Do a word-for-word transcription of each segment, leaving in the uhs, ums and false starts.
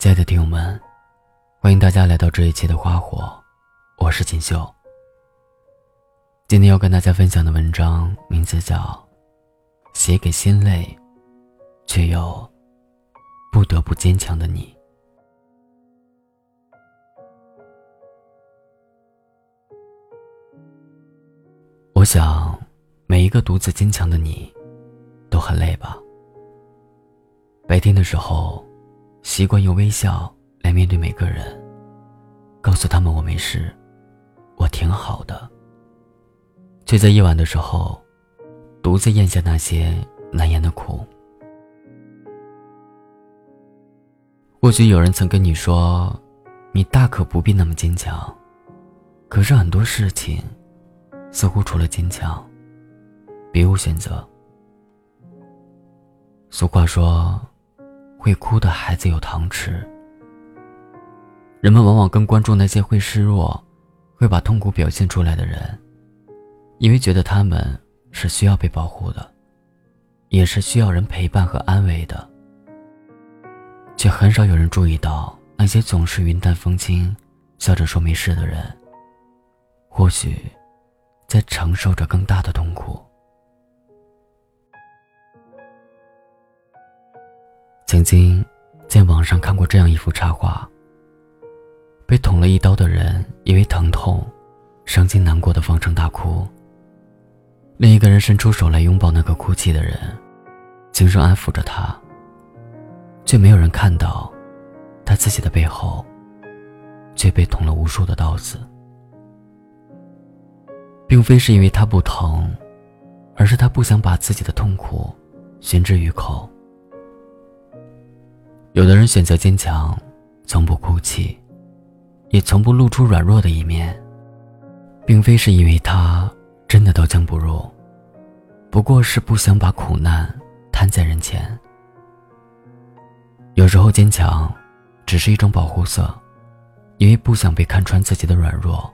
亲爱的听友们，欢迎大家来到这一期的花火，我是锦绣。今天要跟大家分享的文章名字叫《写给心累却又不得不坚强的你》。我想每一个独自坚强的你都很累吧。白天的时候习惯用微笑来面对每个人，告诉他们我没事，我挺好的，却在夜晚的时候独自咽下那些难言的苦。或许有人曾跟你说，你大可不必那么坚强，可是很多事情似乎除了坚强别无选择。俗话说，会哭的孩子有糖吃。人们往往更关注那些会示弱、会把痛苦表现出来的人，因为觉得他们是需要被保护的，也是需要人陪伴和安慰的，却很少有人注意到那些总是云淡风轻笑着说没事的人，或许在承受着更大的痛苦。曾经在网上看过这样一幅插画，被捅了一刀的人因为疼痛伤心难过的放声大哭，另一个人伸出手来拥抱那个哭泣的人，轻声安抚着他，却没有人看到他自己的背后却被捅了无数的刀子。并非是因为他不疼，而是他不想把自己的痛苦宣之于口。有的人选择坚强，从不哭泣，也从不露出软弱的一面，并非是因为他真的刀枪不入，不过是不想把苦难摊在人前。有时候坚强只是一种保护色，因为不想被看穿自己的软弱，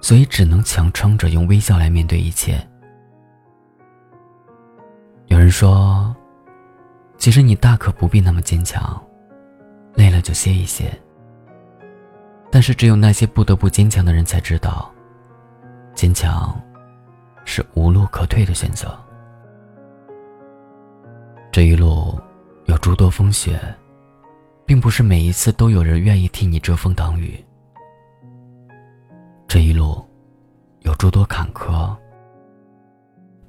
所以只能强撑着用微笑来面对一切。有人说，其实你大可不必那么坚强，累了就歇一歇。但是只有那些不得不坚强的人才知道，坚强是无路可退的选择。这一路有诸多风雪，并不是每一次都有人愿意替你遮风挡雨。这一路有诸多坎坷，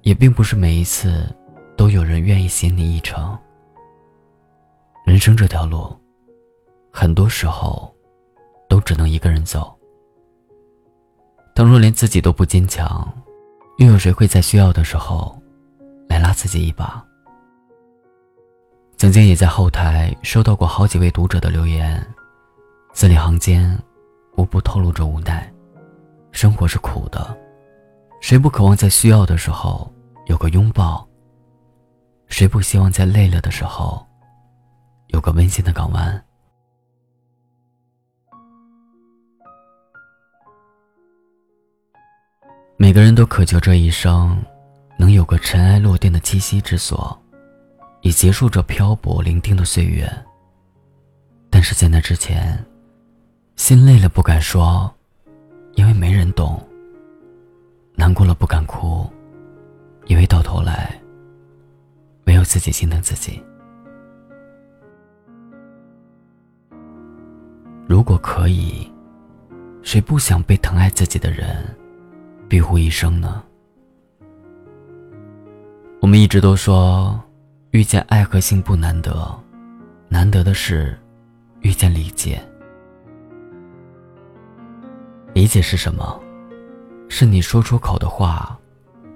也并不是每一次都有人愿意携你一程。人生这条路，很多时候都只能一个人走。倘若连自己都不坚强，又有谁会在需要的时候来拉自己一把？曾经也在后台收到过好几位读者的留言，字里行间无不透露着无奈。生活是苦的，谁不渴望在需要的时候有个拥抱？谁不希望在累了的时候有个温馨的港湾？每个人都渴求这一生能有个尘埃落定的栖息之所，以结束这漂泊伶仃的岁月。但是在那之前，心累了不敢说，因为没人懂；难过了不敢哭，因为到头来没有自己心疼自己。如果可以，谁不想被疼爱自己的人庇护一生呢？我们一直都说，遇见爱和幸不难得，难得的是遇见理解。理解是什么？是你说出口的话，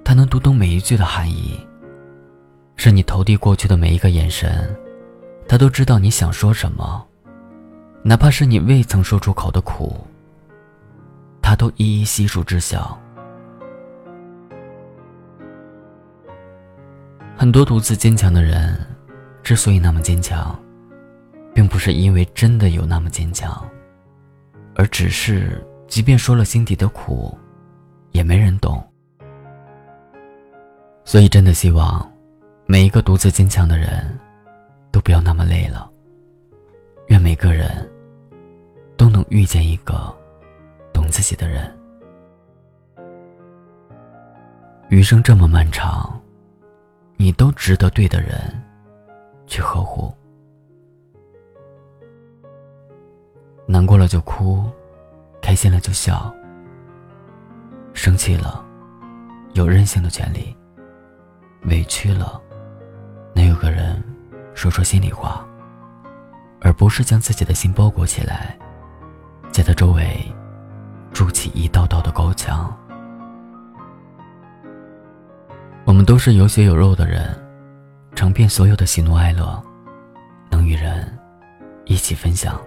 它能读懂每一句的含义；是你投递过去的每一个眼神，它都知道你想说什么；哪怕是你未曾说出口的苦，它都一一悉数知晓。很多独自坚强的人，之所以那么坚强，并不是因为真的有那么坚强，而只是即便说了心底的苦，也没人懂。所以真的希望每一个独自坚强的人都不要那么累了，愿每个人都能遇见一个懂自己的人。余生这么漫长，你都值得对的人去呵护。难过了就哭，开心了就笑，生气了有任性的权利，委屈了能有个人说说心里话，而不是将自己的心包裹起来，在他周围筑起一道道的高墙。我们都是有血有肉的人，尝遍所有的喜怒哀乐，能与人一起分享。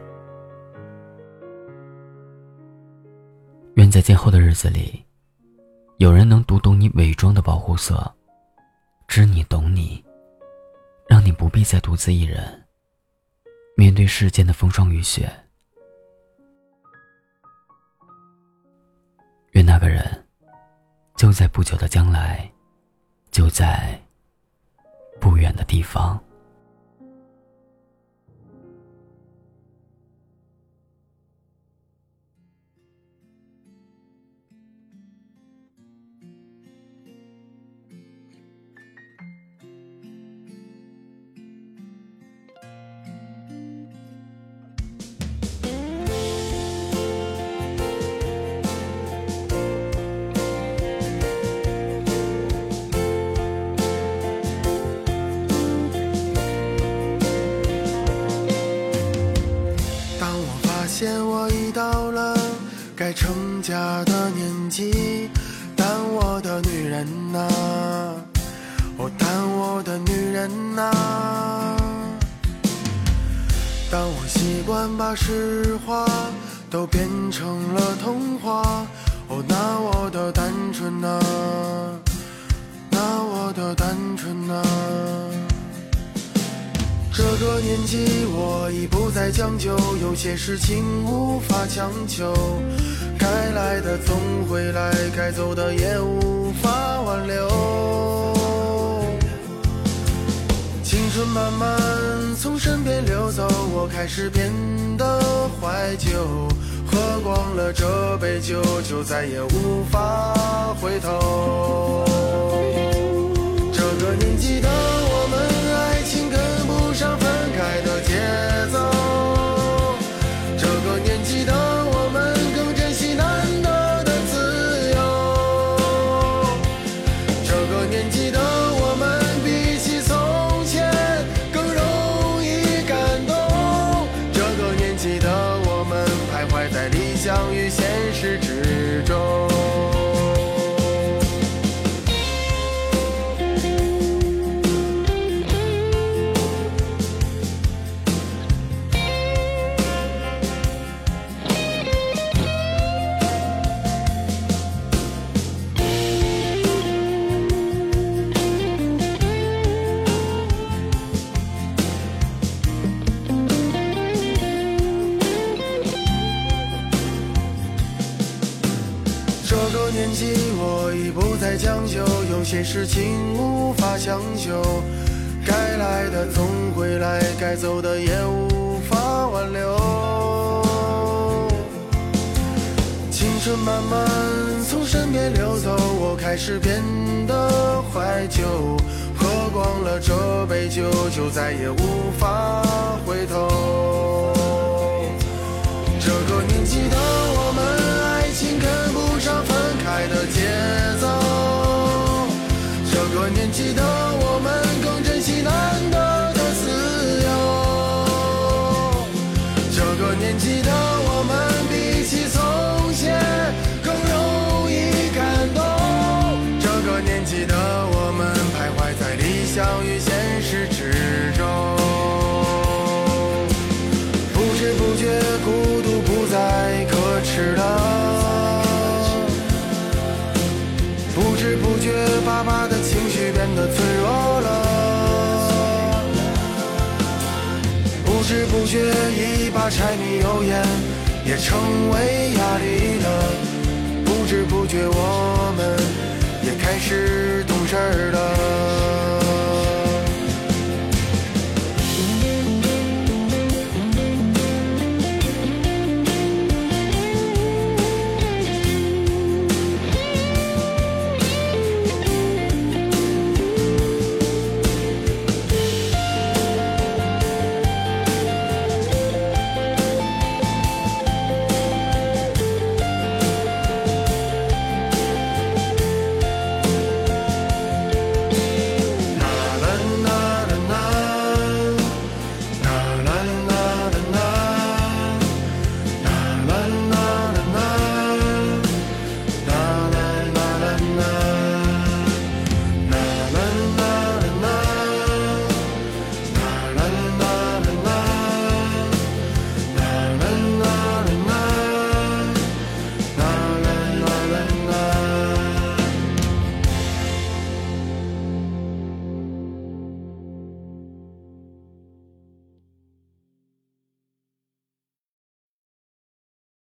愿在今后的日子里，有人能读懂你伪装的保护色，知你懂你，让你不必再独自一人面对世间的风霜雨雪。愿那个人就在不久的将来，就在不远的地方。我已到了该成家的年纪，但我的女人啊，哦，但我的女人啊，当我习惯把实话都变成了童话，哦，那我的单纯啊，那我的单纯啊，这个年纪我已不再将就，有些事情无法强求，该来的总会来，该走的也无法挽留。青春慢慢从身边流走，我开始变得怀旧，喝光了这杯酒，就再也无法回头。这个年纪的我们，爱情跟不上分开的节奏，这个年纪的我们更珍惜难得的自由，这个年纪的我们比起从前更容易感动，这个年纪的我们徘徊在理想与现实之中。我已不再将就，有些事情无法强求，该来的总会来，该走的也无法挽留。青春慢慢从身边流走，我开始变得怀旧，喝光了这杯酒，就再也无法回头。这个年纪的我们，爱情跟不上分开的节奏，这个年纪的我们更珍惜难得的自由，这个年纪的我们比起从前更容易感动，这个年纪的我们徘徊在理想与现实之中，不知不觉孤独不再可耻了，不觉爸爸的情绪变得脆弱了，不知不觉一把柴米油盐也成为压力了，不知不觉我们也开始懂事了。